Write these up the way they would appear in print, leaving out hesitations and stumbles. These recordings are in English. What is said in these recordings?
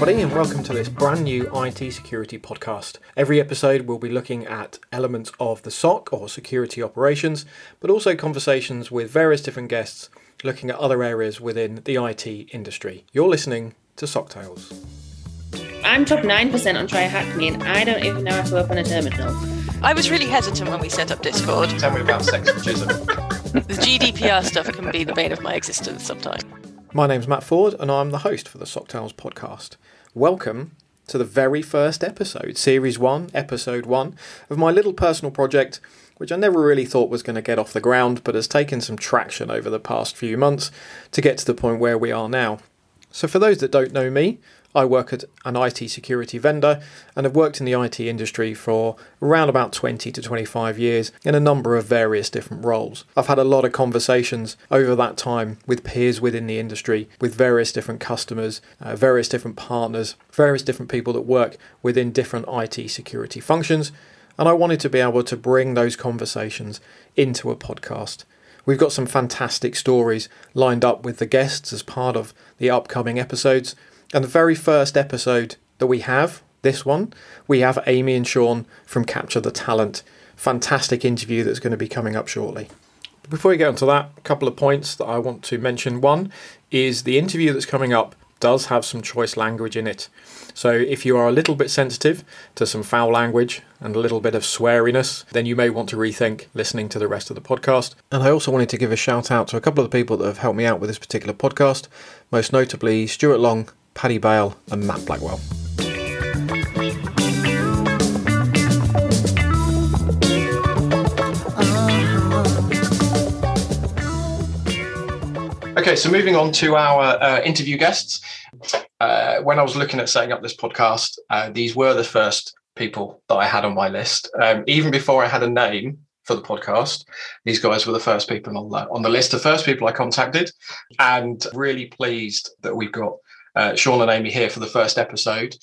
everybody, and welcome to this brand new IT security podcast. Every episode we'll be looking at elements of the SOC or security operations, but also conversations with various different guests looking at other areas within the IT industry. You're listening to SOC Tales. I'm top 9% on TryHackMe and I don't even know how to open a terminal. I was really hesitant when we set up Discord. Tell me about sex and JISM. The GDPR stuff can be the bane of my existence sometimes. My name's Matt Ford and I'm the host for the SOC Tales podcast. Welcome to the very first episode, Series 1, Episode 1, of my little personal project, which I never really thought was going to get off the ground, but has taken some traction over the past few months to get to the point where we are now. So for those that don't know me, I work at an IT security vendor and have worked in the IT industry for around about 20 to 25 years in a number of various different roles. I've had a lot of conversations over that time with peers within the industry, with various different customers, various different partners, various different people that work within different IT security functions. And I wanted to be able to bring those conversations into a podcast. We've got some fantastic stories lined up with the guests as part of the upcoming episodes. And the very first episode that we have, this one, we have Amy and Sean from Capture the Talent. Fantastic interview that's going to be coming up shortly. Before we get onto that, a couple of points that I want to mention. One is the interview that's coming up does have some choice language in it. So if you are a little bit sensitive to some foul language and a little bit of sweariness, then you may want to rethink listening to the rest of the podcast. And I also wanted to give a shout out to a couple of the people that have helped me out with this particular podcast, most notably Stuart Long, Paddy Bale and Matt Blackwell. Okay, so moving on to our interview guests. When I was looking at setting up this podcast, these were the first people that I had on my list. Even before I had a name for the podcast, these guys were the first people on the list, the first people I contacted, and really pleased that we've got Sean and Amy here for the first episode.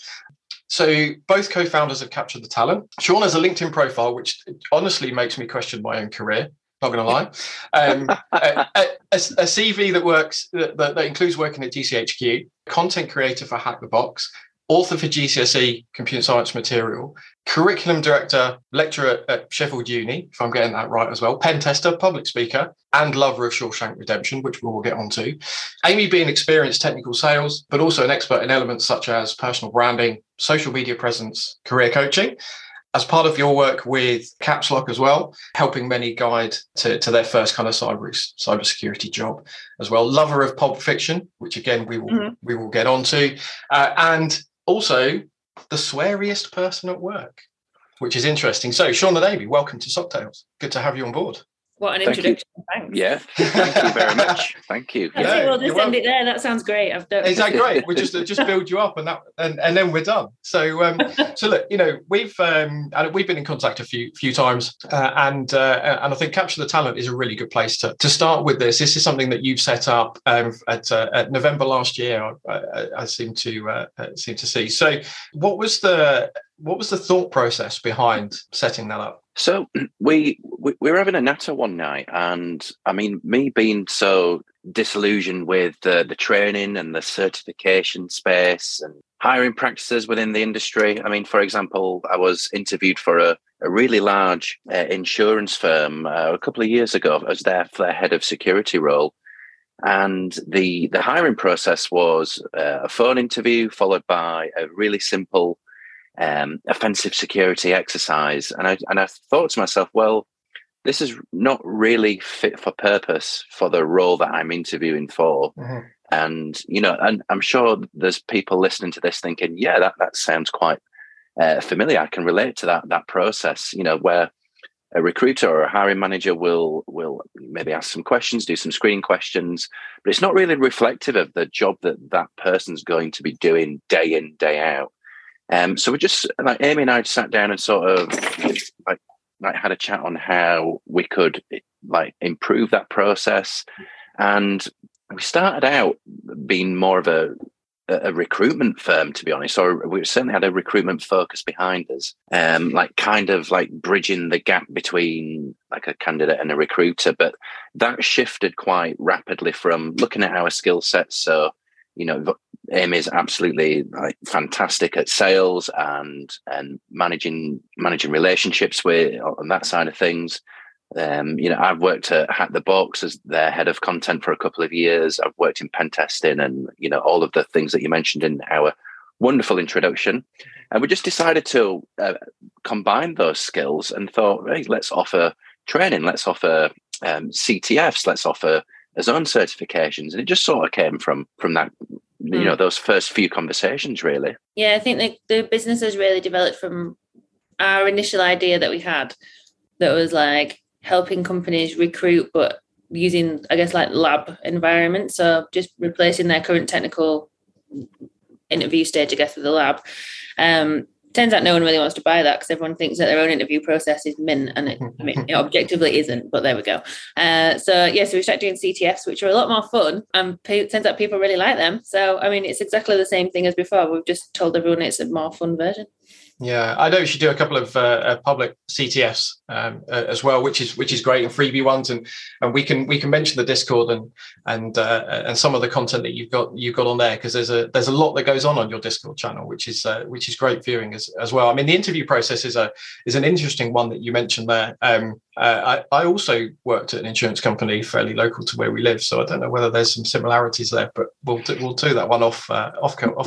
So both co-founders have Captured the Talent. Sean has a LinkedIn profile, which honestly makes me question my own career. Not going to lie. A CV that works that includes working at GCHQ, content creator for Hack the Box, author for GCSE computer science material, curriculum director, lecturer at Sheffield Uni, if I'm getting that right as well, pen tester, public speaker, and lover of Shawshank Redemption, which we'll get onto. Amy being experienced technical sales, but also an expert in elements such as personal branding, social media presence, career coaching. As part of your work with Caps Lock as well, helping many guide to their first kind of cybersecurity job as well. Lover of Pulp Fiction, which again, we will get onto. And also, the sweariest person at work, which is interesting. So, Sean and Amy, welcome to SOC Tales. Good to have you on board. What an introduction. Thanks. Yeah, thank you very much. Thank you. Yeah. I think we'll just end it there. That sounds great. Is that great? We just build you up and then we're done. So, so look, you know, we've been in contact a few times, and I think Capture the Talent is a really good place to start with this. This is something that you've set up at November last year. I seem to see. So, what was the thought process behind setting that up? So we were having a natter one night, and I mean, me being so disillusioned with the training and the certification space and hiring practices within the industry. I mean, for example, I was interviewed for a really large insurance firm a couple of years ago. I was there for their head of security role, and the hiring process was a phone interview followed by a really simple offensive security exercise, and I thought to myself, well, this is not really fit for purpose for the role that I'm interviewing for. Mm-hmm. And you know, and I'm sure there's people listening to this thinking, yeah, that sounds quite familiar. I can relate to that process. You know, where a recruiter or a hiring manager will maybe ask some questions, do some screening questions, but it's not really reflective of the job that person's going to be doing day in, day out. So we just, like, Amy and I sat down and sort of like had a chat on how we could like improve that process, and we started out being more of a recruitment firm, to be honest, or we certainly had a recruitment focus behind us, like kind of like bridging the gap between like a candidate and a recruiter. But that shifted quite rapidly from looking at our skill sets, so you know, Amy's absolutely like fantastic at sales and managing relationships with on that side of things. You know, I've worked at Hack the Box as their head of content for a couple of years. I've worked in pen testing and, you know, all of the things that you mentioned in our wonderful introduction. And we just decided to combine those skills and thought, hey, let's offer training, let's offer CTFs, let's offer his own certifications. And it just sort of came from that, you know, those first few conversations, really. Yeah, I think the business has really developed from our initial idea that we had that was like, helping companies recruit, but using, I guess, like lab environments. So just replacing their current technical interview stage, I guess, with the lab. Turns out no one really wants to buy that because everyone thinks that their own interview process is mint, and it objectively isn't, but there we go. So we started doing CTFs, which are a lot more fun, and turns out people really like them. So, I mean, it's exactly the same thing as before. We've just told everyone it's a more fun version. Yeah, I know you should do a couple of public CTFs as well, which is great, and freebie ones, and we can mention the Discord and some of the content that you've got on there, because there's a lot that goes on your Discord channel, which is great viewing as well. I mean, the interview process is an interesting one that you mentioned there. I also worked at an insurance company fairly local to where we live, so I don't know whether there's some similarities there, but we'll do that one off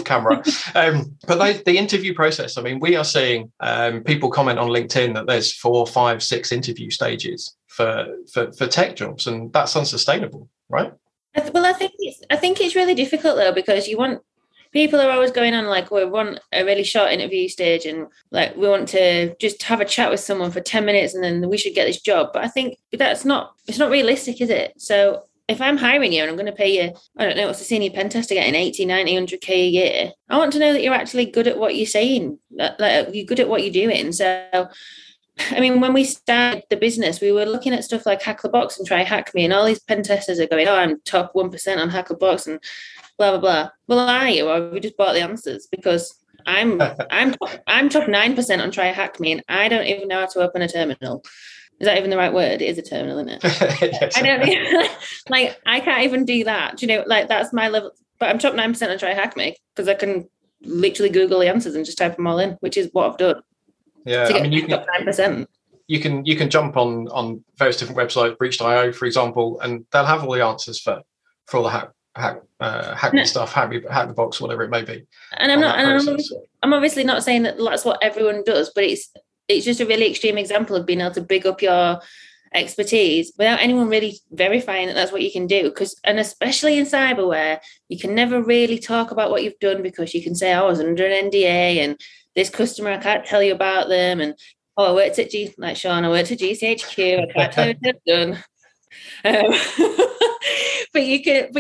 camera. But the interview process, I mean, we are seeing people comment on LinkedIn that there's 4, 5, 6 interview stages for tech jobs, and that's unsustainable, right? Well, I think it's really difficult though, because people are always going on like, we want a really short interview stage, and like we want to just have a chat with someone for 10 minutes and then we should get this job. But I think it's not realistic, is it? So if I'm hiring you and I'm going to pay you, I don't know, what's a senior pen tester getting, 80, 90, 100K a year? I want to know that you're actually good at what you're saying, like you're good at what you're doing. So, I mean, when we started the business, we were looking at stuff like Hack the Box and TryHackMe, and all these pen testers are going, oh, I'm top 1% on Hack the Box and blah, blah, blah. Well, are you? Or have you just bought the answers? Because I'm top 9% on TryHackMe, and I don't even know how to open a terminal. Is that even the right word? It is a terminal, isn't it? Yes. I don't even, like, I can't even do that. Do you know, like, that's my level. But I'm top 9% on TryHackMe because I can literally Google the answers and just type them all in, which is what I've done. Yeah, I mean, you can jump on various different websites, Breach.io, for example, and they'll have all the answers for all the hack stuff, hack the box, whatever it may be. And I'm obviously not saying that that's what everyone does, but it's just a really extreme example of being able to big up your expertise without anyone really verifying that that's what you can do. And especially in cyber, where you can never really talk about what you've done, because you can say, I was under an NDA and this customer, I can't tell you about them. And, oh, I worked at GCHQ. I can't tell you what I've done. But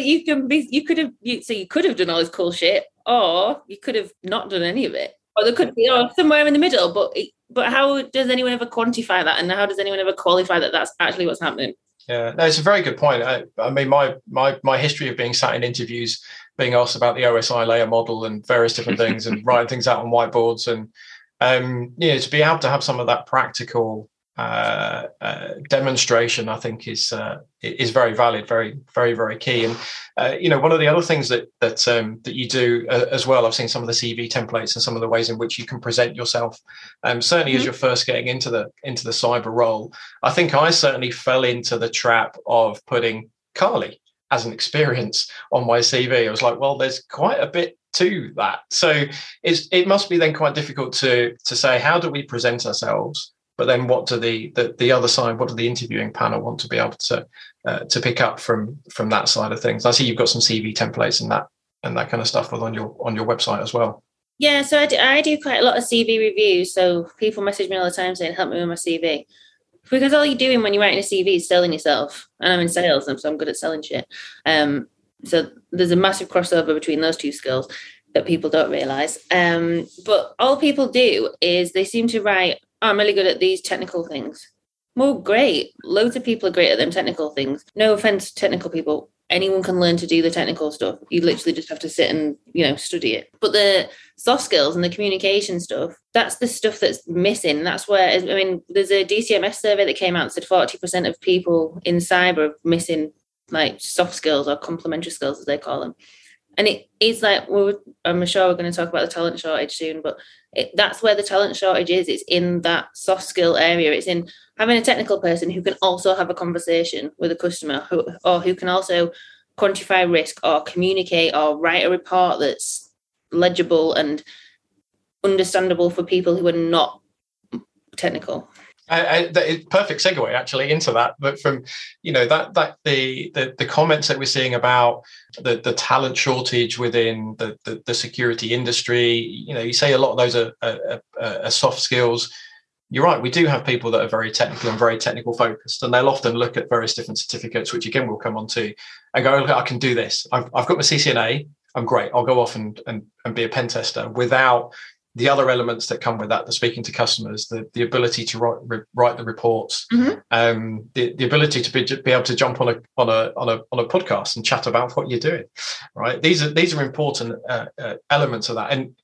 you could have done all this cool shit, or you could have not done any of it, or there could be somewhere in the middle. But how does anyone ever quantify that, and how does anyone ever qualify that that's actually what's happening? Yeah, no, it's a very good point. I mean, my history of being sat in interviews, being asked about the OSI layer model and various different things, and writing things out on whiteboards, and you know, to be able to have some of that practical demonstration, I think is very valid, very, very, very key. And you know, one of the other things that you do as well, I've seen some of the CV templates and some of the ways in which you can present yourself. Certainly, as you're first getting into the cyber role, I think I certainly fell into the trap of putting Carly as an experience on my CV. I was like, well, there's quite a bit to that. So it must be then quite difficult to say, how do we present ourselves? But then what do the other side, what do the interviewing panel want to be able to pick up from that side of things? I see you've got some CV templates and that kind of stuff on your website as well. Yeah, so I do quite a lot of CV reviews. So people message me all the time saying, help me with my CV. Because all you're doing when you're writing a CV is selling yourself. And I'm in sales, and so I'm good at selling shit. So there's a massive crossover between those two skills that people don't realise. But all people do is they seem to write, oh, I'm really good at these technical things. Well, great. Loads of people are great at them technical things. No offence to technical people. Anyone can learn to do the technical stuff. You literally just have to sit and, you know, study it. But the soft skills and the communication stuff, that's the stuff that's missing. That's where, I mean, there's a DCMS survey that came out that said 40% of people in cyber are missing like soft skills, or complementary skills as they call them. And it is like, well, I'm sure we're going to talk about the talent shortage soon, but that's where the talent shortage is. It's in that soft skill area. It's in having a technical person who can also have a conversation with a customer who can also quantify risk or communicate or write a report that's legible and understandable for people who are not technical. Perfect segue actually into that, but from the comments that we're seeing about the talent shortage within the security industry, you say a lot of those are soft skills. You're right, we do have people that are very technical and very technical focused, and they'll often look at various different certificates, which again we'll come on to, and go, look, I can do this. I've got my CCNA, I'm great, I'll go off and be a pen tester, without the other elements that come with that, the speaking to customers, the ability to write the reports, mm-hmm. The ability to be able to jump on a podcast and chat about what you're doing, right? These are important elements of that. And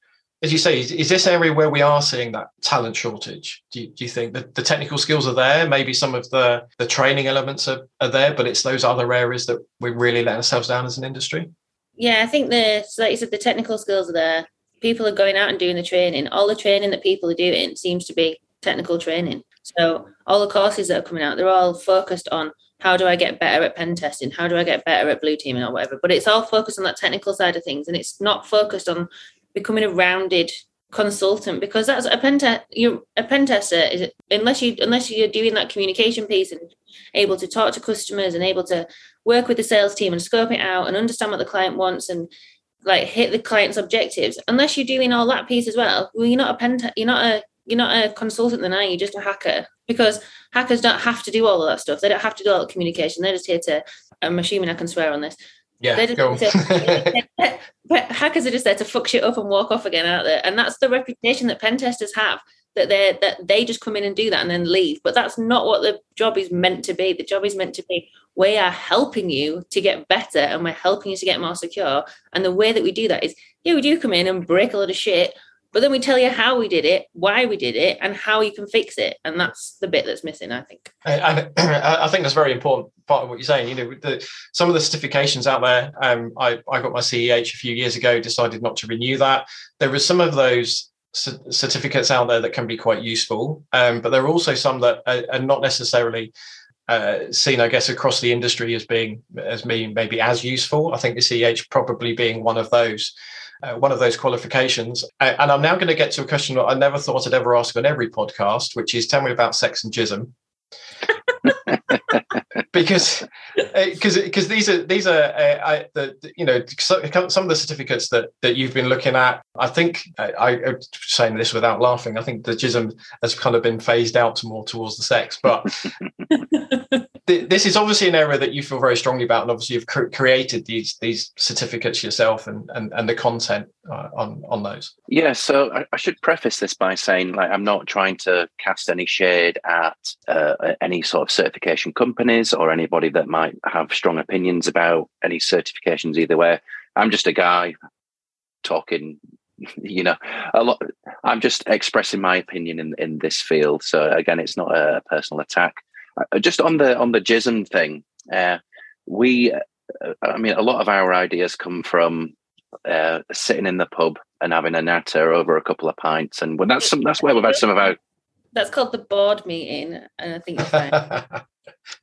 as you say, is this area where we are seeing that talent shortage? Do you think that the technical skills are there? Maybe some of the training elements are there, but it's those other areas that we really let ourselves down as an industry. Yeah, I think like you said, the technical skills are there. People are going out and doing the training. All the training that people are doing seems to be technical training. So all the courses that are coming out, they're all focused on how do I get better at pen testing? How do I get better at blue teaming or whatever? But it's all focused on that technical side of things. And it's not focused on becoming a rounded consultant, because that's a pen tester is, unless you're doing that communication piece and able to talk to customers and able to work with the sales team and scope it out and understand what the client wants and like hit the client's objectives. Unless you're doing all that piece as well, you're not a you're not a consultant then, are you? You're just a hacker, because hackers don't have to do all of that stuff. They don't have to do all that communication. They're just here to. I'm assuming I can swear on this. Yeah, go. But hackers are just there to fuck shit up and walk off again, aren't they? And that's the reputation that pen testers have, that they just come in and do that and then leave. But that's not what the job is meant to be. The job is meant to be, we are helping you to get better and we're helping you to get more secure. And the way that we do that is, yeah, we do come in and break a lot of shit, but then we tell you how we did it, why we did it, and how you can fix it. And that's the bit that's missing, I think. I think that's a very important part of what you're saying. Some of the certifications out there, I got my CEH a few years ago, decided not to renew that. There were some of those certificates out there that can be quite useful, but there are also some that are not necessarily seen, I guess, across the industry as useful. I think the CEH probably being one of those qualifications. And I'm now going to get to a question that I never thought I'd ever ask on every podcast, which is, tell me about sex and JISM. because some of the certificates that you've been looking at, I think I'm saying this without laughing, I think the JISM has kind of been phased out more towards the sex, but this is obviously an area that you feel very strongly about, and obviously you've created these certificates yourself and the content on those. Yeah, so I should preface this by saying, like, I'm not trying to cast any shade at any sort of certification companies or anybody that might have strong opinions about any certifications either way. I'm just a guy talking, a lot. I'm just expressing my opinion in this field. So again, it's not a personal attack. Just on the JISM thing, a lot of our ideas come from sitting in the pub and having a natter over a couple of pints, and that's where we've had some of our. That's called the board meeting, and I think you're fine.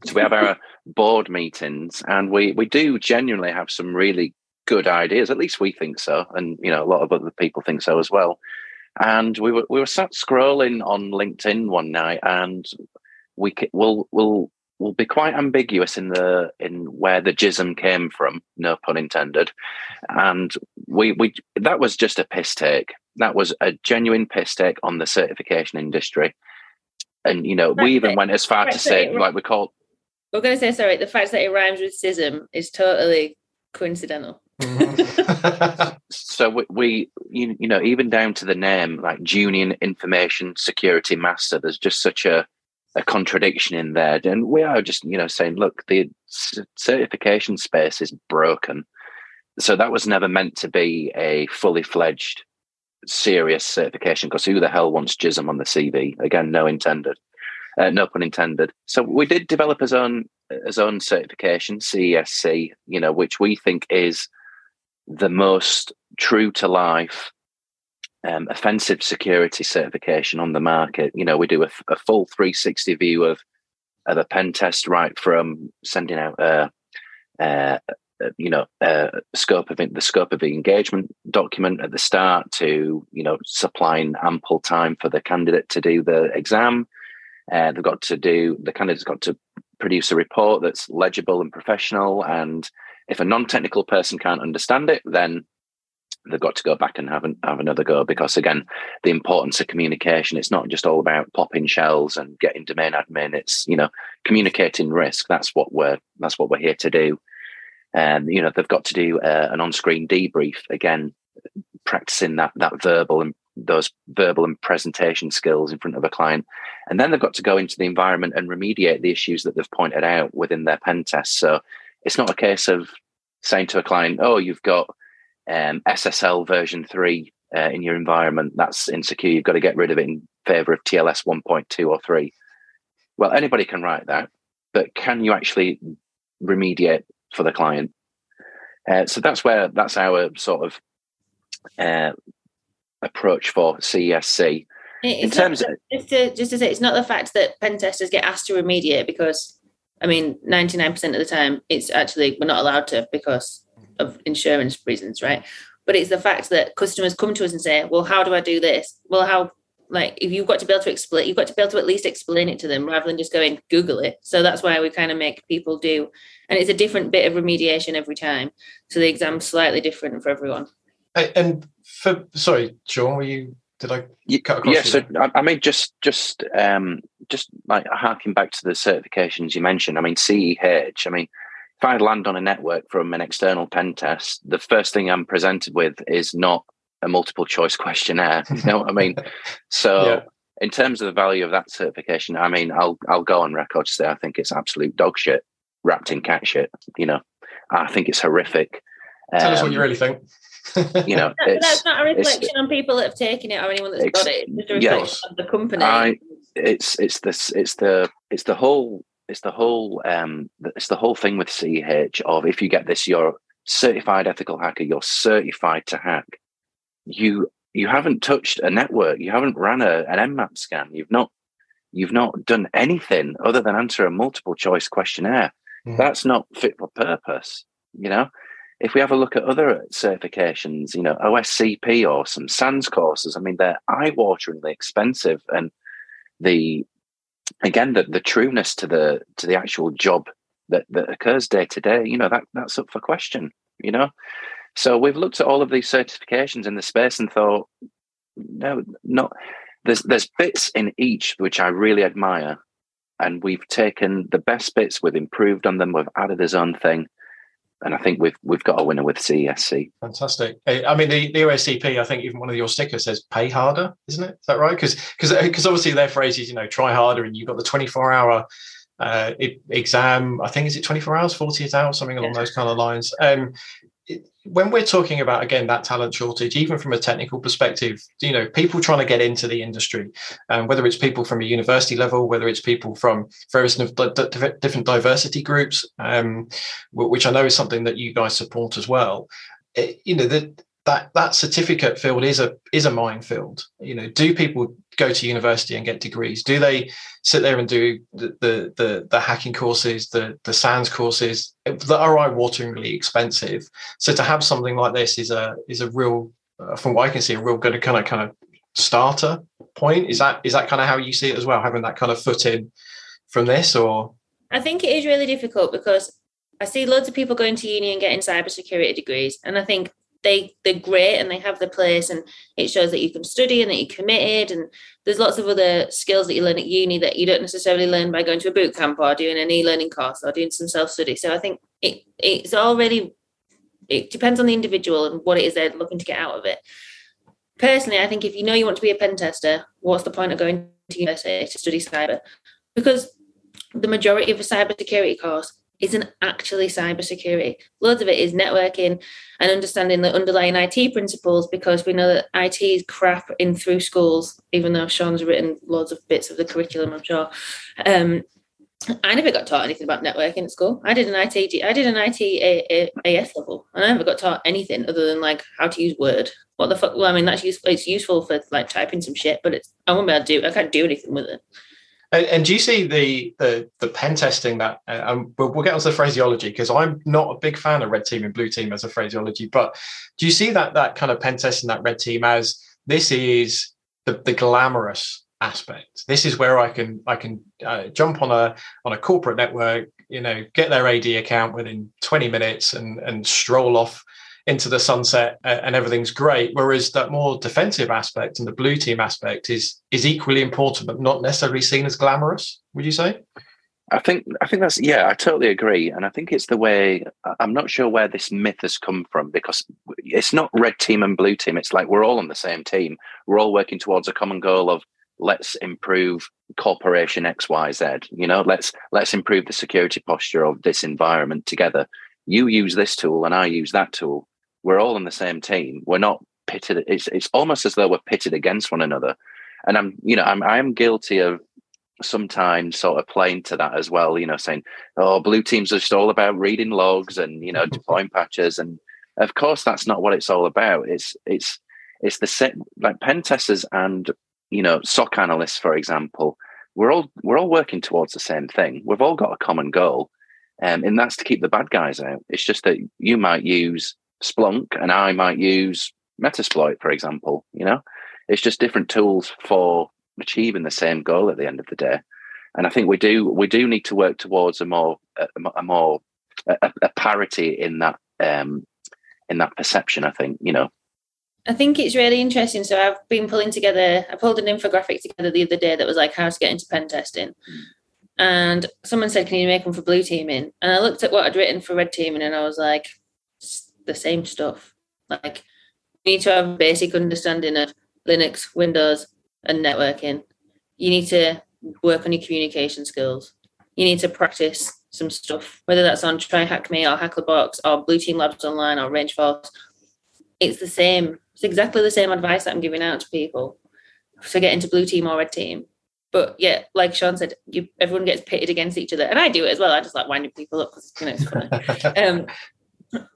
So we have our board meetings, and we do genuinely have some really good ideas. At least we think so, and a lot of other people think so as well. And we were sat scrolling on LinkedIn one night, and we'll be quite ambiguous in where the JISM came from, no pun intended. And we that was just a piss take. That was a genuine piss take on the certification industry. And we even went as far to say, like, we called. We're going to say, sorry, the fact that it rhymes with SISM is totally coincidental. So we even down to the name, like Junior Information Security Master. There's just such a contradiction in there, and we are just saying, look, the certification space is broken. So that was never meant to be a fully fledged serious certification, because who the hell wants JISM on the CV? Again, no pun intended. So we did develop his own certification, CESC, which we think is the most true to life offensive security certification on the market. You know, we do a full 360 view of a pen test, right from sending out the scope of the engagement document at the start to, you know, supplying ample time for the candidate to do the exam. The candidate's got to produce a report that's legible and professional. And if a non-technical person can't understand it, then they've got to go back and have another go, because again, the importance of communication, it's not just all about popping shells and getting domain admin. It's, you know, communicating risk. That's what we're here to do. And, you know, they've got to do an on-screen debrief, again, practicing that verbal and those verbal and presentation skills in front of a client. And then they've got to go into the environment and remediate the issues that they've pointed out within their pen test. So it's not a case of saying to a client, oh, you've got SSL version 3 in your environment. That's insecure. You've got to get rid of it in favor of TLS 1.2 or 3. Well, anybody can write that, but can you actually remediate for the client? So that's our sort of approach for CESC. It's not the fact that pen testers get asked to remediate, because I mean 99% of the time it's actually we're not allowed to because of insurance reasons, right? But it's the fact that customers come to us and say, well, how do I do this? Well, how, like, if you've got to be able to explain, you've got to be able to at least explain it to them rather than just going Google it. So that's why we kind of make people do, and it's a different bit of remediation every time. So the exam's slightly different for everyone. And for, sorry, Sean, did I cut across? Yeah, so I mean, just like harking back to the certifications you mentioned. I mean, CEH. I mean, if I land on a network from an external pen test, the first thing I'm presented with is not a multiple choice questionnaire, you know what I mean? So yeah. In terms of the value of that certification, I mean, I'll go on record to say I think it's absolute dog shit wrapped in cat shit. You know, I think it's horrific. Tell us what you really think. You know, that's not a reflection on people that have taken it or anyone that's got it. It's just a reflection on the company. It's the whole thing with CEH of, if you get this, you're certified ethical hacker. You're certified to hack. You haven't touched a network, you haven't ran an Nmap scan, you've not done anything other than answer a multiple choice questionnaire. Mm. That's not fit for purpose, you know. If we have a look at other certifications, you know, OSCP or some SANS courses, I mean, they're eye-wateringly expensive, and the trueness to the actual job that occurs day to day, you know, that's up for question, you know. So we've looked at all of these certifications in the space and thought, no, not there's bits in each which I really admire, and we've taken the best bits, we've improved on them, we've added his own thing, and I think we've got a winner with CESC. Fantastic. I mean, the OSCP, I think even one of your stickers says "pay harder," isn't it? Is that right? Because obviously their phrase is, you know, try harder, and you've got the 24-hour exam. I think, is it 24 hours, 48 hours, something along those kind of lines. When we're talking about, again, that talent shortage, even from a technical perspective, you know, people trying to get into the industry, whether it's people from a university level, whether it's people from various different diversity groups, which I know is something that you guys support as well. You know, that certificate field is a minefield. You know, do people go to university and get degrees? Do they sit there and do the hacking courses, the SANS courses that are eye-wateringly expensive? So to have something like this is a real, from what I can see, a real good kind of starter point. Is that kind of how you see it as well, having that kind of foot in from this? Or I think it is really difficult, because I see loads of people going to uni and getting cybersecurity degrees, and I think they're great and they have the place, and it shows that you can study and that you're committed, and there's lots of other skills that you learn at uni that you don't necessarily learn by going to a boot camp or doing an e-learning course or doing some self-study. So I think it's all really, it depends on the individual and what it is they're looking to get out of it. Personally, I think if you know you want to be a pen tester, what's the point of going to university to study cyber? Because the majority of a cybersecurity course isn't actually cybersecurity. Loads of it is networking and understanding the underlying IT principles, because we know that IT is crap in through schools, even though Sean's written loads of bits of the curriculum, I'm sure. I never got taught anything about networking at school. I did an IT AS level, and I never got taught anything other than like how to use Word. What the fuck? Well, I mean, that's useful. It's useful for like typing some shit, but it's I won't be able to do. I can't do anything with it. And do you see the pen testing that? And we'll get onto the phraseology because I'm not a big fan of red team and blue team as a phraseology. But do you see that kind of pen testing, that red team, as this is the glamorous aspect? This is where I can jump on a corporate network, you know, get their AD account within 20 minutes and stroll off into the sunset, and everything's great. Whereas that more defensive aspect and the blue team aspect is equally important, but not necessarily seen as glamorous. Would you say? I think that's, yeah, I totally agree. And I think it's the way, I'm not sure where this myth has come from, because it's not red team and blue team. It's like we're all on the same team. We're all working towards a common goal of let's improve corporation XYZ, you know, let's improve the security posture of this environment together. You use this tool and I use that tool. We're all on the same team. We're not pitted. It's almost as though we're pitted against one another. And I'm guilty of sometimes sort of playing to that as well, you know, saying, oh, blue teams are just all about reading logs and, you know, deploying patches. And of course, that's not what it's all about. It's the same, like pen testers and, you know, SOC analysts, for example, we're all working towards the same thing. We've all got a common goal, and that's to keep the bad guys out. It's just that you might use Splunk and I might use Metasploit, for example, you know, it's just different tools for achieving the same goal at the end of the day. And I think we do need to work towards a more parity in that perception, I think, you know. I think it's really interesting. So I've been I pulled an infographic together the other day that was like how to get into pen testing. And someone said, can you make them for blue teaming? And I looked at what I'd written for red teaming and I was like, it's the same stuff. Like you need to have a basic understanding of Linux, Windows, and networking. You need to work on your communication skills. You need to practice some stuff, whether that's on TryHackMe or Hack the Box or Blue Team Labs Online or Rangeforce. It's the same. It's exactly the same advice that I'm giving out to people to get into blue team or red team. But yeah, like Sean said, everyone gets pitted against each other, and I do it as well. I just like winding people up because, you know, it's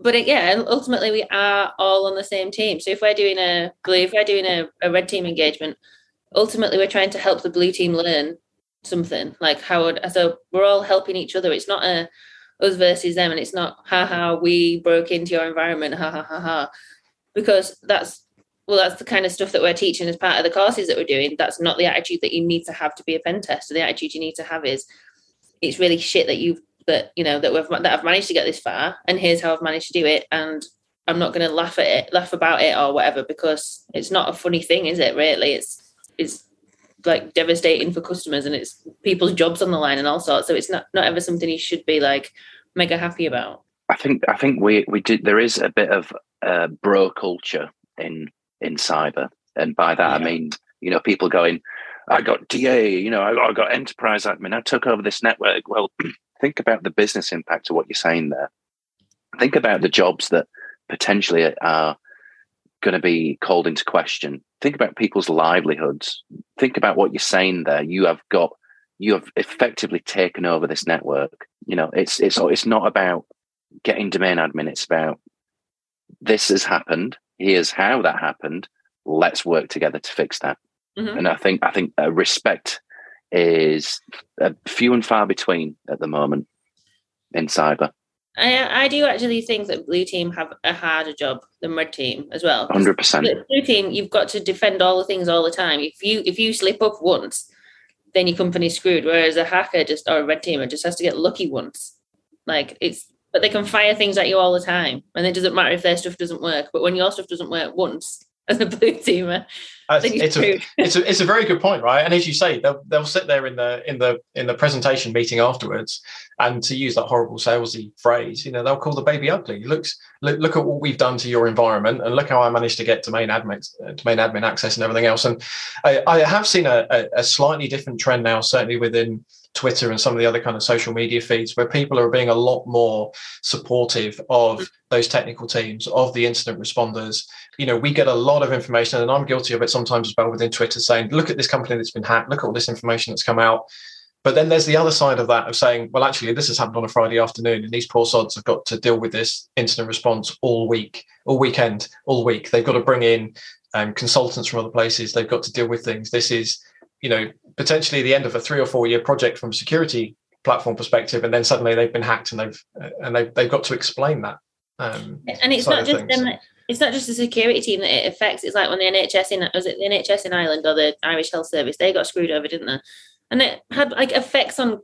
funny. Ultimately we are all on the same team. So if we're doing a red team engagement, ultimately, we're trying to help the blue team learn something. Like so we're all helping each other. It's not a us versus them, and it's not ha ha we broke into your environment ha ha ha ha, because that's the kind of stuff that we're teaching as part of the courses that we're doing. That's not the attitude that you need to have to be a pen tester. The attitude you need to have is it's really shit that I've managed to get this far, and here's how I've managed to do it, and I'm not going to laugh about it or whatever, because it's not a funny thing, is it? Really, it's like devastating for customers, and it's people's jobs on the line and all sorts. So it's not ever something you should be like mega happy about. I think we do. There is a bit of bro culture in cyber, and by that, yeah, I mean, you know, people going, I got DA, you know, I got enterprise admin, I took over this network. Well, think about the business impact of what you're saying there. Think about the jobs that potentially are going to be called into question. Think about people's livelihoods. Think about what you're saying there. You have effectively taken over this network. You know, it's not about getting domain admin. It's about this has happened. Here's how that happened. Let's work together to fix that. Mm-hmm. And I think respect is few and far between at the moment in cyber. I do actually think that blue team have a harder job than red team as well. 100%. Blue team, you've got to defend all the things all the time. If you slip up once, then your company's screwed. Whereas a hacker or a red teamer just has to get lucky once. But they can fire things at you all the time, and it doesn't matter if their stuff doesn't work. But when your stuff doesn't work once, as a blue teamer, it's a very good point, right? And as you say, they'll sit there in the presentation meeting afterwards, and to use that horrible salesy phrase, you know, they'll call the baby ugly. Look at what we've done to your environment, and look how I managed to get domain admin access and everything else. And I have seen a slightly different trend now, certainly within Twitter and some of the other kind of social media feeds, where people are being a lot more supportive of those technical teams, of the incident responders. You know, we get a lot of information, and I'm guilty of it sometimes as well within Twitter, saying, look at this company that's been hacked, look at all this information that's come out. But then there's the other side of that, of saying, well, actually, this has happened on a Friday afternoon, and these poor sods have got to deal with this incident response all week, all weekend, all week. They've got to bring in consultants from other places. They've got to deal with things. This is, you know, potentially the end of a 3 or 4 year project from a security platform perspective, and then suddenly they've been hacked, and they've got to explain that. And it's not just them. It's not just the security team that it affects. It's like when the NHS in, was it the NHS in Ireland or the Irish Health Service? They got screwed over, didn't they? And it had like effects on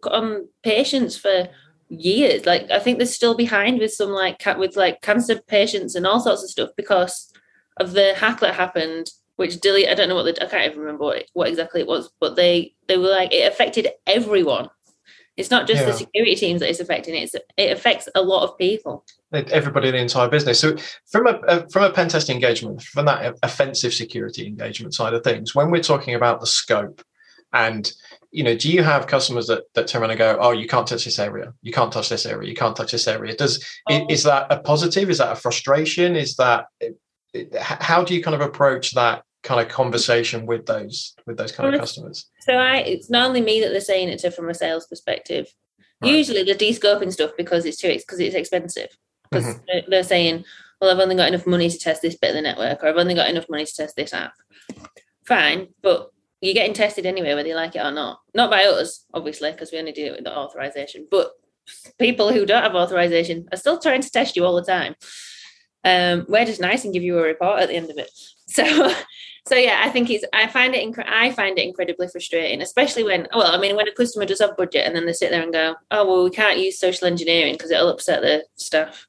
patients for years. Like I think they're still behind with some like cancer patients and all sorts of stuff because of the hack that happened, which I don't know what I can't even remember what exactly it was, but they were like, it affected everyone. It's not just the security teams that it's affecting. It affects a lot of people. Everybody in the entire business. So from a pen testing engagement, from that offensive security engagement side of things, when we're talking about the scope and, you know, do you have customers that turn around and go, oh, you can't touch this area. You can't touch this area. You can't touch this area. Is that a positive? Is that a frustration? Is that, how do you kind of approach that kind of conversation with those kind of customers? So it's not only me that they're saying it to from a sales perspective. Right. Usually they're de-scoping stuff because it's expensive. Because they're saying, well, I've only got enough money to test this bit of the network, or I've only got enough money to test this app. Fine, but you're getting tested anyway, whether you like it or not. Not by us, obviously, because we only do it with the authorization, but people who don't have authorization are still trying to test you all the time. We're just nice and give you a report at the end of it. So yeah, I find it incredibly frustrating, especially when a customer does have budget and then they sit there and go, oh, well, we can't use social engineering because it'll upset the staff.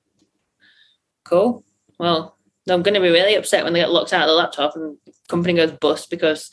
Cool. Well, I'm going to be really upset when they get locked out of the laptop and the company goes bust because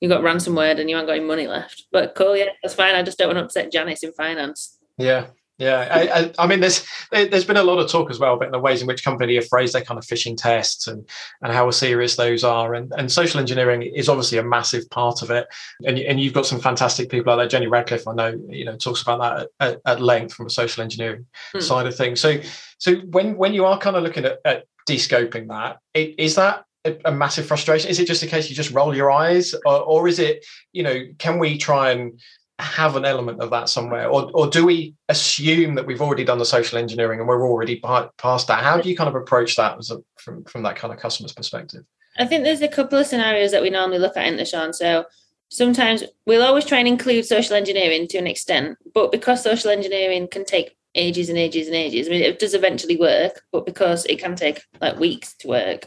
you got ransomware and you haven't got any money left. But cool, yeah, that's fine. I just don't want to upset Janice in finance. Yeah. Yeah, I mean, there's been a lot of talk as well about the ways in which companies have phrased their kind of phishing tests and how serious those are. And social engineering is obviously a massive part of it. And you've got some fantastic people out there. Jenny Radcliffe, I know, you know, talks about that at length from a social engineering side of things. So when you are kind of looking at de-scoping that, is that a massive frustration? Is it just a case you just roll your eyes? Or is it, you know, can we try and have an element of that somewhere, or do we assume that we've already done the social engineering and we're already past that? How do you kind of approach that from that kind of customer's perspective? I think there's a couple of scenarios that we normally look at in the Sean. So sometimes we'll always try and include social engineering to an extent, but because social engineering can take ages and ages and ages, I mean, it does eventually work, but because it can take like weeks to work,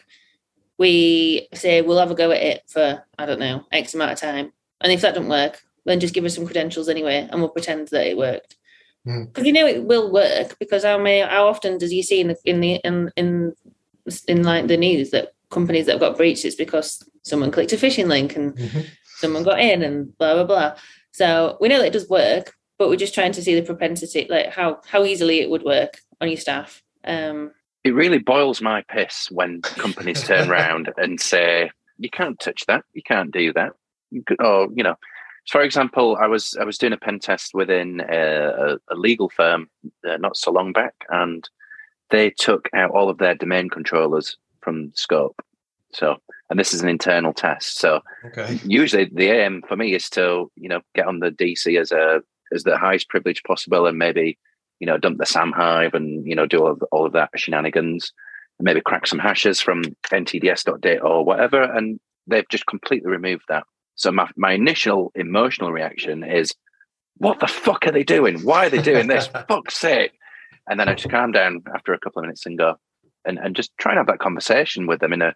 we say we'll have a go at it for, I don't know, X amount of time. And if that doesn't work, then just give us some credentials anyway and we'll pretend that it worked. Because you know it will work, because how often does you see in like the news that companies that have got breached, it's because someone clicked a phishing link and someone got in and blah blah blah. So we know that it does work, but we're just trying to see the propensity, like how easily it would work on your staff. It really boils my piss when companies turn around and say, you can't touch that, you can't do that. Or, you know, for example, I was doing a pen test within a legal firm not so long back, and they took out all of their domain controllers from scope. So, and this is an internal test. So, Usually the aim for me is to, you know, get on the DC as the highest privilege possible, and maybe, you know, dump the SAM hive and, you know, do all of that shenanigans, and maybe crack some hashes from ntds.data or whatever, and they've just completely removed that. So my initial emotional reaction is, what the fuck are they doing? Why are they doing this? Fuck's sake. And then I just calm down after a couple of minutes and go and just try and have that conversation with them in a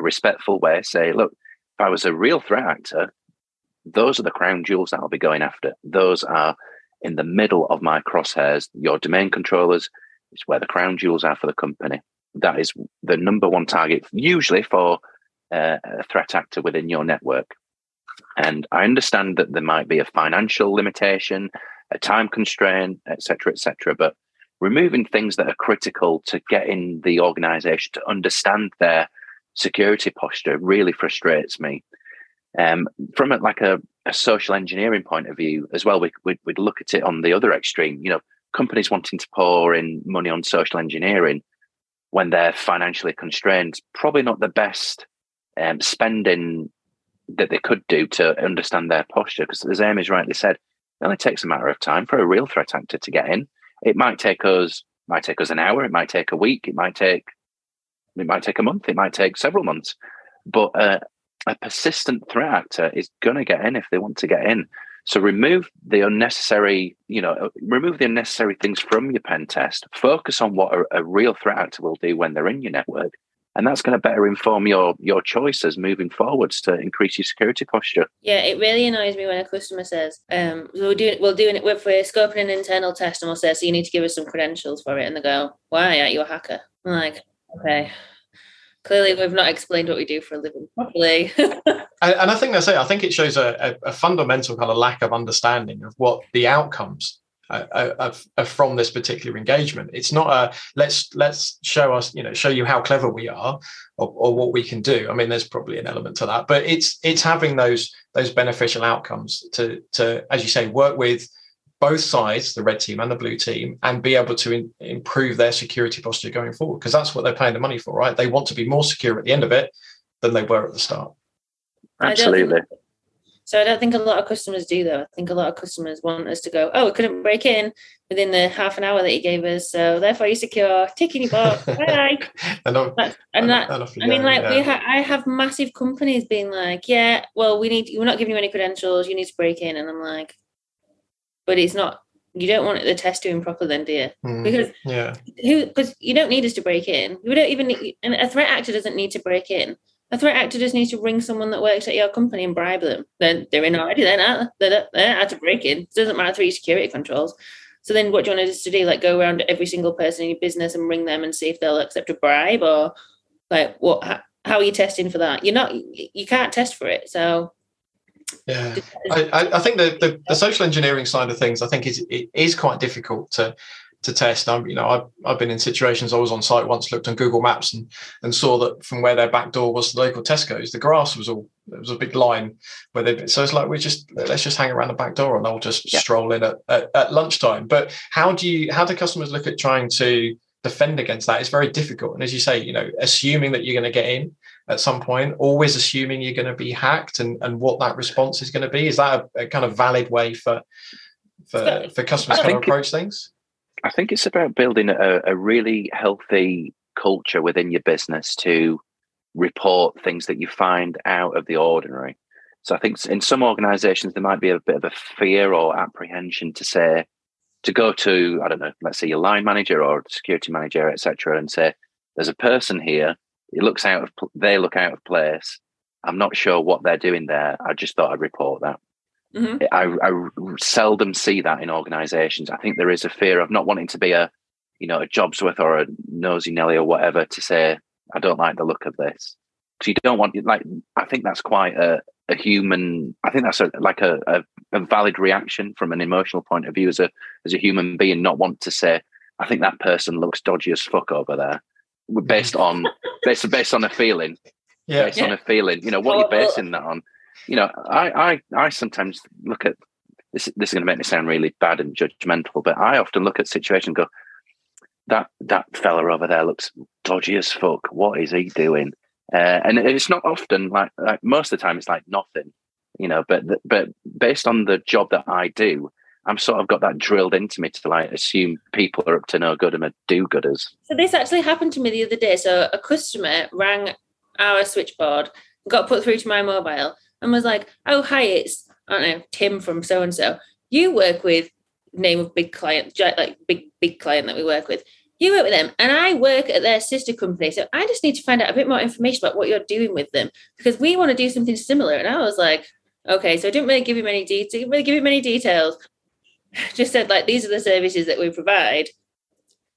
respectful way. Say, look, if I was a real threat actor, those are the crown jewels that I'll be going after. Those are in the middle of my crosshairs. Your domain controllers is where the crown jewels are for the company. That is the number one target, usually for a threat actor within your network. And I understand that there might be a financial limitation, a time constraint, et cetera, but removing things that are critical to getting the organization to understand their security posture really frustrates me. From a social engineering point of view as well, we'd look at it on the other extreme. You know, companies wanting to pour in money on social engineering when they're financially constrained, probably not the best spending that they could do to understand their posture, because as Amy's rightly said, It only takes a matter of time for a real threat actor to get in. It might take us an hour, it might take a week, it might take a month, it might take several months. But a persistent threat actor is going to get in if they want to get in. So remove the unnecessary things from your pen test. Focus on what a real threat actor will do when they're in your network. And that's going to better inform your choices moving forwards to increase your security posture. Yeah, it really annoys me when a customer says, we're scoping an internal test, and we'll say, so you need to give us some credentials for it. And they go, why? Aren't you a hacker? I'm like, okay. Clearly, we've not explained what we do for a living properly. And I think that's it. I think it shows a fundamental kind of lack of understanding of what the outcomes are from this particular engagement. It's not a let's show you how clever we are or what we can do. I mean, there's probably an element to that, but it's having those beneficial outcomes to, as you say, work with both sides, the red team and the blue team, and be able to improve their security posture going forward, because that's what they're paying the money for, right? They want to be more secure at the end of it than they were at the start. Absolutely. So I don't think a lot of customers do, though. I think a lot of customers want us to go, oh, we couldn't break in within the half an hour that you gave us, so therefore you're secure, ticking your box, bye. I have massive companies being like, yeah, well, we're not giving you any credentials, you need to break in. And I'm like, but it's not, you don't want the test doing proper then, do you? Because you don't need us to break in. We don't even need, and a threat actor doesn't need to break in. A threat actor just needs to ring someone that works at your company and bribe them. Then they're in already, they're out to break in. It doesn't matter through your security controls. So then what do you want us to do? Like, go around every single person in your business and ring them and see if they'll accept a bribe? Or like, what? How are you testing for that? You can't test for it. So yeah, I think the social engineering side of things, I think it is quite difficult to test. I've been in situations. I was on site once, looked on Google Maps and saw that from where their back door was to the local Tesco's, the grass was all, it was a big line where they, so it's like, let's just hang around the back door and I'll just stroll in at lunchtime. But how do customers look at trying to defend against that? It's very difficult. And as you say, assuming that you're going to get in at some point, always assuming you're going to be hacked and what that response is going to be. Is that a kind of valid way for customers to approach things? I think it's about building a really healthy culture within your business to report things that you find out of the ordinary. So I think in some organizations, there might be a bit of a fear or apprehension to go to, I don't know, let's say your line manager or security manager, etc., and say, there's a person here. They look out of place. I'm not sure what they're doing there. I just thought I'd report that. Mm-hmm. I seldom see that in organisations. I think there is a fear of not wanting to be a Jobsworth or a nosy Nelly or whatever to say, I don't like the look of this. Because you don't want, like, I think that's quite a human. I think that's a valid reaction from an emotional point of view as a human being, not want to say, I think that person looks dodgy as fuck over there. Based on a feeling, on a feeling. What you're basing that on. I sometimes look at this. This is going to make me sound really bad and judgmental, but I often look at situations and go, that fella over there looks dodgy as fuck. What is he doing? And it's not often like most of the time it's like nothing, But based on the job that I do, I'm sort of got that drilled into me to like assume people are up to no good and are do-gooders. So this actually happened to me the other day. So a customer rang our switchboard, got put through to my mobile, and was like, oh, hi, it's, I don't know, Tim from so-and-so. You work with, name of big client, like big client that we work with. You work with them, and I work at their sister company. So I just need to find out a bit more information about what you're doing with them, because we want to do something similar. And I was like, okay, so I didn't really give him any details. Just said, like, these are the services that we provide,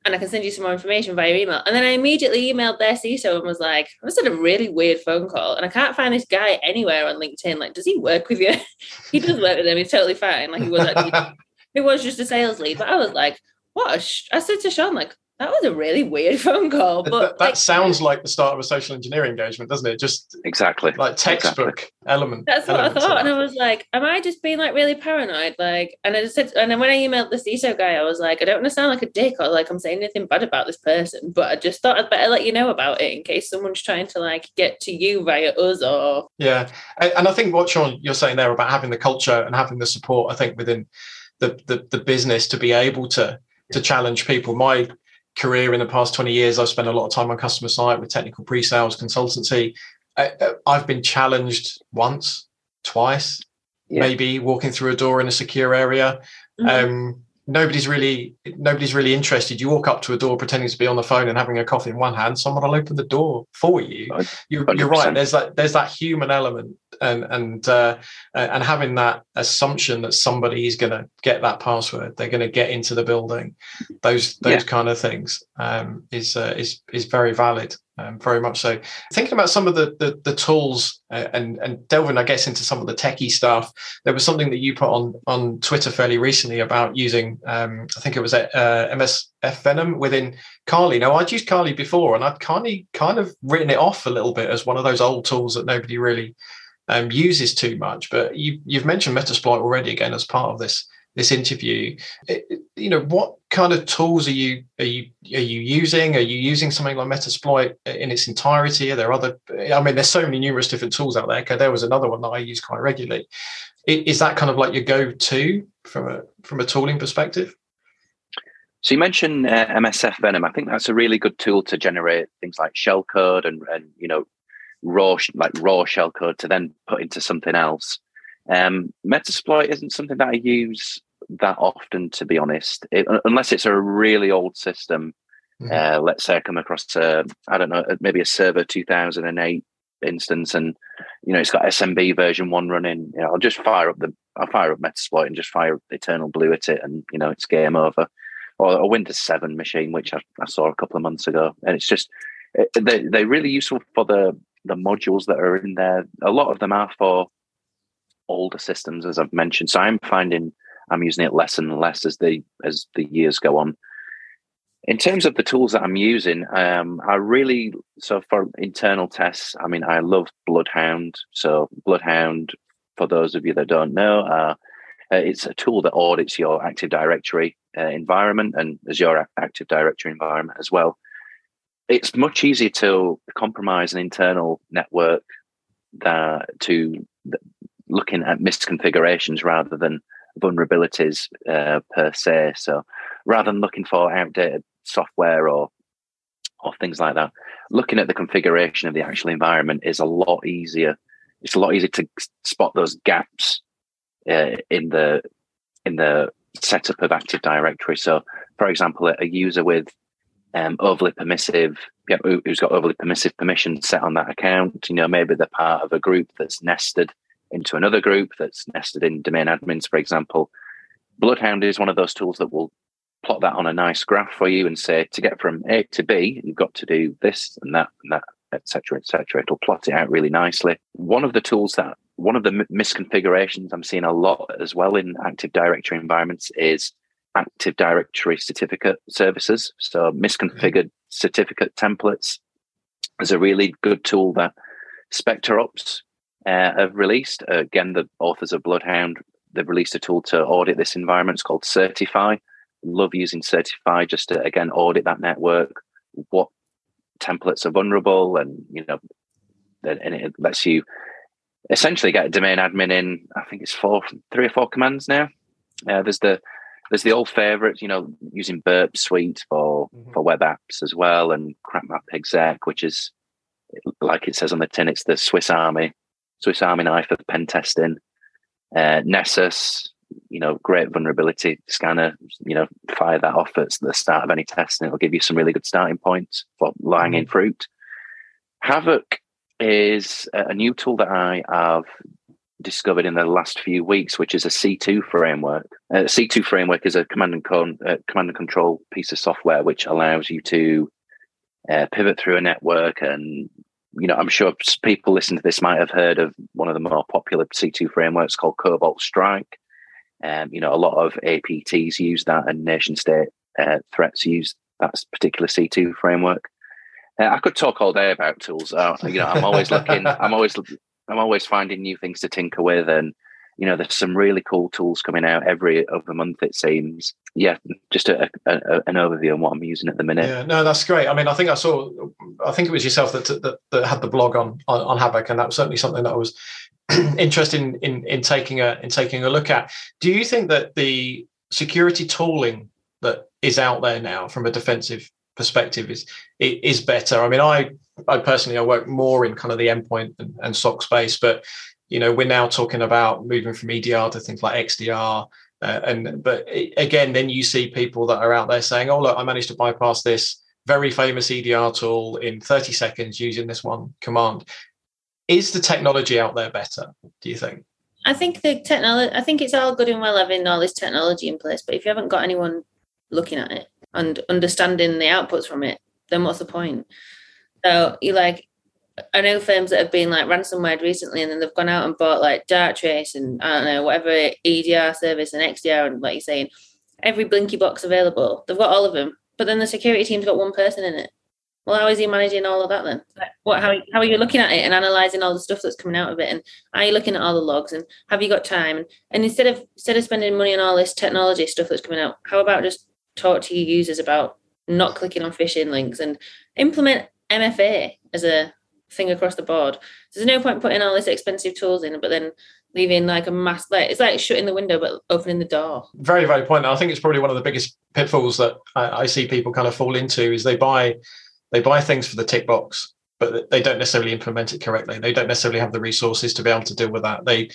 and I can send you some more information via email. And then I immediately emailed their CISO and was like, I just had a really weird phone call, and I can't find this guy anywhere on LinkedIn. Like, does he work with you? He does work with them. He's totally fine. Like, he was just a sales lead. But I was like, what? I said to Sean, like, That was a really weird phone call. But that sounds like the start of a social engineering engagement, doesn't it? Just exactly like textbook element. That's what I thought. And I was like, am I just being like really paranoid? Like, and I just said, and then when I emailed the CISO guy, I was like, I don't want to sound like a dick or like I'm saying anything bad about this person, but I just thought I'd better let you know about it in case someone's trying to like get to you via us or. Yeah. And I think what, Sean, you're saying there about having the culture and having the support, I think within the business to be able to challenge people. My career in the past 20 years, I've spent a lot of time on customer site with technical pre-sales consultancy. I've been challenged once, twice, maybe walking through a door in a secure area. Nobody's really interested. You walk up to a door pretending to be on the phone and having a coffee in one hand, someone will open the door for you. You're right. There's that human element and having that assumption that somebody is going to get that password, they're going to get into the building, those kind of things is very valid, very much so. Thinking about some of the tools and delving, I guess, into some of the techie stuff, there was something that you put on Twitter fairly recently about using, I think it was MSF Venom within Kali. Now, I'd used Kali before, and I'd kind of written it off a little bit as one of those old tools that nobody really uses too much. But you've mentioned Metasploit already again as part of this interview. What kind of tools are you using? Are you using something like Metasploit in its entirety? Are there other? I mean, there's so many numerous different tools out there. There was another one that I use quite regularly. Is that kind of like your go-to from a tooling perspective? So you mentioned MSF Venom. I think that's a really good tool to generate things like shellcode and raw shellcode to then put into something else. Metasploit isn't something that I use that often, to be honest, unless it's a really old system. Let's say I come across maybe a Server 2008 instance, and it's got SMB version 1 running. I'll just fire up Metasploit and just fire up Eternal Blue at it, and it's game over. Or a Windows 7 machine, which I saw a couple of months ago, and it's just they're really useful for the modules that are in there. A lot of them are for older systems, as I've mentioned. So I'm finding I'm using it less and less as the years go on. In terms of the tools that I'm using, for internal tests, I mean, I love Bloodhound. So Bloodhound, for those of you that don't know, it's a tool that audits your Active Directory environment and Azure Active Directory environment as well. It's much easier to compromise an internal network to looking at misconfigurations rather than vulnerabilities per se. So rather than looking for outdated software or things like that, looking at the configuration of the actual environment is a lot easier. It's a lot easier to spot those gaps in the setup of Active Directory. So, for example, a user with who's got overly permissive permissions set on that account. Maybe they're part of a group that's nested into another group that's nested in domain admins, for example. Bloodhound is one of those tools that will plot that on a nice graph for you and say, to get from A to B, you've got to do this and that, et cetera, et cetera. It'll plot it out really nicely. One of the misconfigurations I'm seeing a lot as well in Active Directory environments is Active Directory certificate services. So misconfigured certificate templates is a really good tool that SpectreOps have released. Again, the authors of Bloodhound, they've released a tool to audit this environment. It's called Certify. Love using Certify just to, again, audit that network, what templates are vulnerable, and it lets you essentially get a domain admin in, I think it's three or four commands now. There's the old favourite, using Burp Suite for web apps as well, and Crackmap Exec, which is, like it says on the tin, it's the Swiss Army knife of pen testing. Nessus, great vulnerability scanner, fire that off at the start of any test, and it'll give you some really good starting points for lying in fruit. Havoc is a new tool that I have discovered in the last few weeks, which is a C2 framework. C2 framework is a command and control piece of software which allows you to pivot through a network. And I'm sure people listening to this might have heard of one of the more popular C2 frameworks called Cobalt Strike. A lot of APTs use that, and nation state threats use that particular C2 framework. I could talk all day about tools. I'm always looking. I'm always finding new things to tinker with, and you know, there's some really cool tools coming out every other month, it seems. Yeah, just an overview on what I'm using at the minute. Yeah, no, that's great. I mean, I think it was yourself that had the blog on Havoc, and that was certainly something that I was interested in taking a look at. Do you think that the security tooling that is out there now, from a defensive perspective, is better? I mean, I personally work more in kind of the endpoint and SOC space, but you know, we're now talking about moving from EDR to things like XDR. But again, then you see people that are out there saying, oh, look, I managed to bypass this very famous EDR tool in 30 seconds using this one command. Is the technology out there better, do you think? I think it's all good and well having all this technology in place, but if you haven't got anyone looking at it and understanding the outputs from it, then what's the point? So you're like, I know firms that have been like ransomware recently, and then they've gone out and bought like Darktrace and I don't know, whatever EDR service and XDR, and like you're saying, every blinky box available. They've got all of them, but then the security team's got one person in it. Well, how is he managing all of that then? Like, how are you looking at it and analysing all the stuff that's coming out of it? And are you looking at all the logs? And have you got time? And instead of spending money on all this technology stuff that's coming out, how about just talk to your users about not clicking on phishing links and implement MFA as a thing across the board. There's no point putting all these expensive tools in, but then leaving like a mass, like it's like shutting the window but opening the door. Very, very point. I think it's probably one of the biggest pitfalls that I see people kind of fall into is they buy things for the tick box, but they don't necessarily implement it correctly. They don't necessarily have the resources to be able to deal with that. They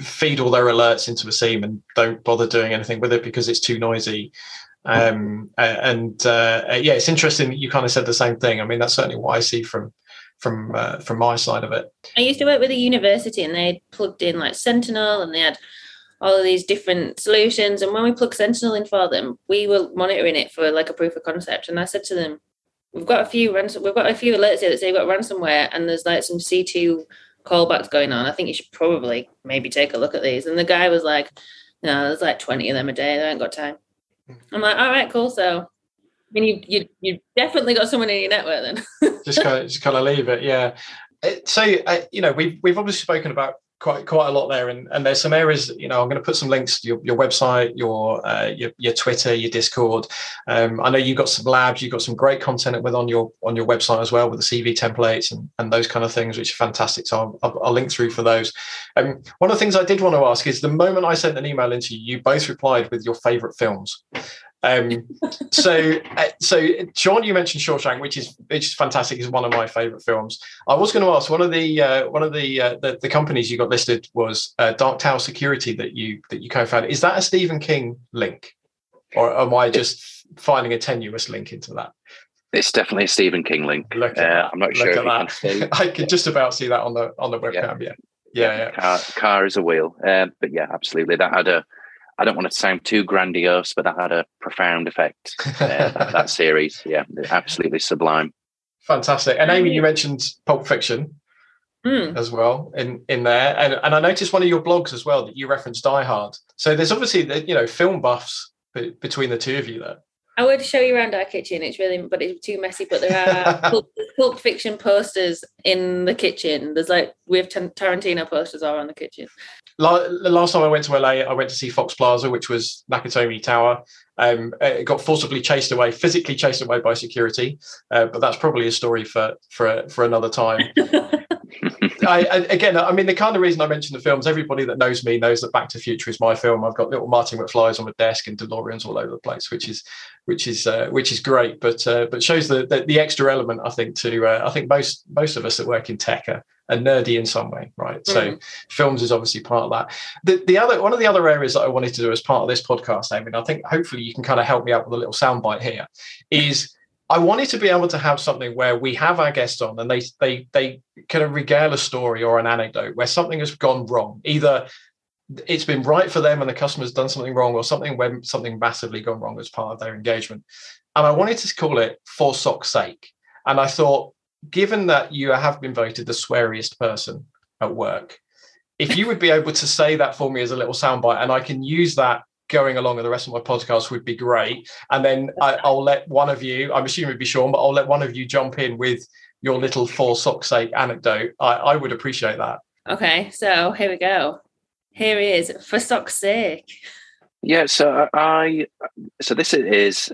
feed all their alerts into a seam and don't bother doing anything with it because it's too noisy. It's interesting that you kind of said the same thing. I mean, that's certainly what I see from my side of it. I used to work with a university, and they plugged in like Sentinel, and they had all of these different solutions. And when we plugged Sentinel in for them, we were monitoring it for like a proof of concept. And I said to them, "We've got a few alerts here that say we've got ransomware, and there's like some C2 callbacks going on. I think you should probably maybe take a look at these." And the guy was like, "No, there's like 20 of them a day. I ain't got time." I'm like, "All right, cool." So I mean, you definitely got someone in your network then. just kind of leave it, yeah. So we've obviously spoken about quite a lot there, and there's some areas. You know, I'm going to put some links to your website, your Twitter, your Discord. I know you've got some labs, you've got some great content with on your website as well, with the CV templates and those kind of things, which are fantastic. So I'll link through for those. One of the things I did want to ask is the moment I sent an email into you, you both replied with your favourite films. So Sean, you mentioned Shawshank, which is fantastic. It's one of my favourite films. I was going to ask, one of the companies you got listed was Dark Tower Security that you co-founded. Is that a Stephen King link, or am I just finding a tenuous link into that? It's definitely a Stephen King link. I'm not sure if you can see. I can just about see that on the webcam. Yeah, yeah, yeah. Car is a wheel, but yeah, absolutely. That had a. I don't want to sound too grandiose, but that had a profound effect, that series. Yeah, absolutely sublime. Fantastic. And Amy, you mentioned Pulp Fiction as well in there. And I noticed one of your blogs as well that you referenced Die Hard. So there's obviously, film buffs between the two of you there. I would show you around our kitchen. It's too messy, but there are Pulp Fiction posters in the kitchen. There's we have Tarantino posters all around the kitchen. The last time I went to LA, I went to see Fox Plaza, which was Nakatomi Tower. It got physically chased away by security. But that's probably a story for another time. I mean, the kind of reason I mention the films, everybody that knows me knows that Back to the Future is my film. I've got little Marty McFlys on my desk and DeLoreans all over the place, which is great. But shows the extra element, I think, to I think most of us that work in tech are nerdy in some way, right? So films is obviously part of that. One of the other areas that I wanted to do as part of this podcast, I mean, I think hopefully you can kind of help me out with a little soundbite here, is I wanted to be able to have something where we have our guests on and they kind of regale a story or an anecdote where something has gone wrong. Either it's been right for them and the customer's done something wrong, or something massively gone wrong as part of their engagement. And I wanted to call it For SOC's Sake. And I thought, given that you have been voted the sweariest person at work, if you would be able to say that for me as a little soundbite, and I can use that going along with the rest of my podcast would be great. And then I'll let one of you, I'm assuming it'd be Sean, but I'll let one of you jump in with your little for sock's sake anecdote. I would appreciate that. Okay, so here we go. Here he is, for sock's sake. Yeah, so this is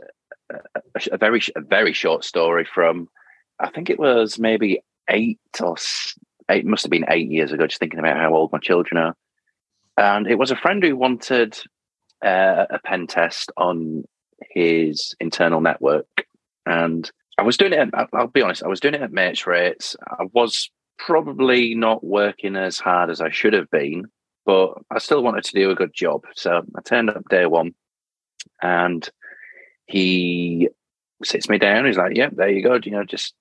a very short story from, I think it was maybe it must have been 8 years ago, just thinking about how old my children are. And it was a friend who wanted a pen test on his internal network. And I was doing it, I'll be honest, I was doing it at mates rates. I was probably not working as hard as I should have been, but I still wanted to do a good job. So I turned up day one and he sits me down. He's like, yeah, there you go. You know, just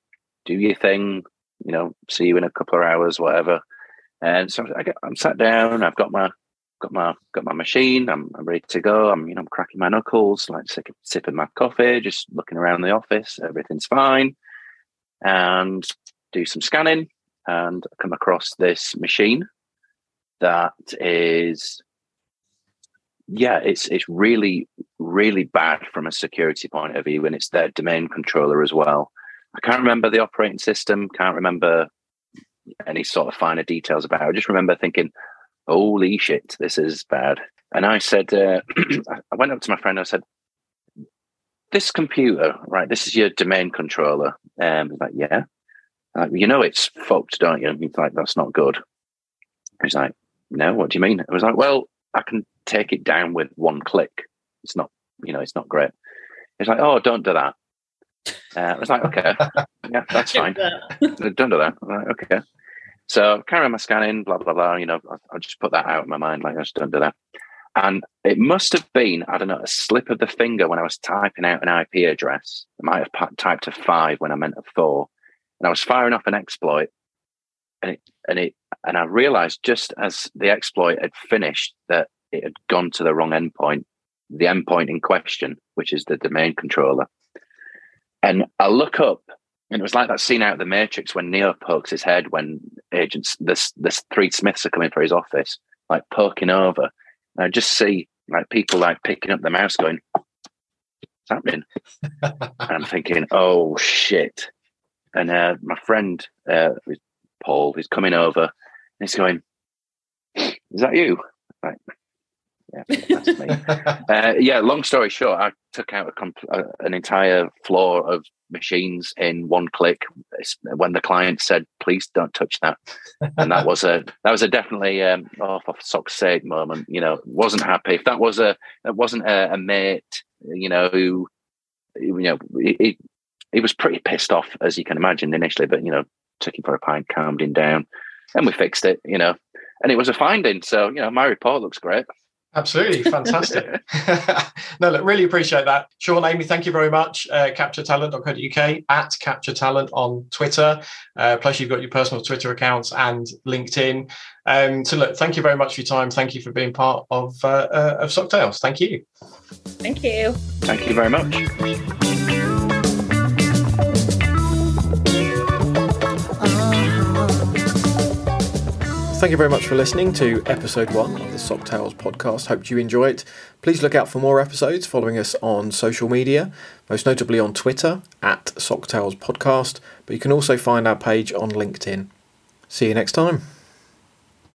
do your thing. You know, see you in a couple of hours, whatever. And so I'm sat down. I've got my machine. I'm ready to go. I'm cracking my knuckles, like sipping my coffee, just looking around the office. Everything's fine. And do some scanning, and I come across this machine that is, it's really, really bad from a security point of view, and it's their domain controller as well. I can't remember the operating system, can't remember any sort of finer details about it. I just remember thinking, holy shit, this is bad. And I said, I went up to my friend, I said, this computer, right, this is your domain controller. He's like, yeah. I'm like, you know it's fucked, don't you? And he's like, that's not good. He's like, no, what do you mean? I was like, well, I can take it down with one click. It's not, it's not great. He's like, oh, don't do that. I was like, okay, yeah, that's fine. Don't do that. I'm like, okay. So carry on my scanning, blah, blah, blah. I just put that out of my mind. Like, I just don't do that. And it must have been, I don't know, a slip of the finger when I was typing out an IP address. I might have typed a 5 when I meant a 4. And I was firing off an exploit. And I realized just as the exploit had finished that it had gone to the wrong endpoint, the endpoint in question, which is the domain controller. And I look up, and it was like that scene out of The Matrix when Neo pokes his head when the three Smiths are coming for his office, like poking over. And I just see like people like picking up the mouse going, what's happening? And I'm thinking, oh shit. And my friend, Paul, he's coming over and he's going, is that you? I'm like, yeah, that's me. Long story short, I took out an entire floor of machines in one click when the client said, please don't touch that. And that was a definitely for sock's sake moment. Wasn't happy. If that was it wasn't a mate, who he was pretty pissed off, as you can imagine, initially, but took him for a pint, calmed him down, and we fixed it, and it was a finding. So, my report looks great. Absolutely. Fantastic. No, look, really appreciate that. Sean, Amy, thank you very much. CaptureTalent.co.uk, at CaptureTalent on Twitter. Plus you've got your personal Twitter accounts and LinkedIn. So look, thank you very much for your time. Thank you for being part of SOC Tales. Thank you. Thank you. Thank you very much. Thank you very much for listening to episode 1 of the SOC Tales podcast. Hope you enjoy it. Please look out for more episodes following us on social media, most notably on Twitter @SOC Tales Podcast, but you can also find our page on LinkedIn. See you next time.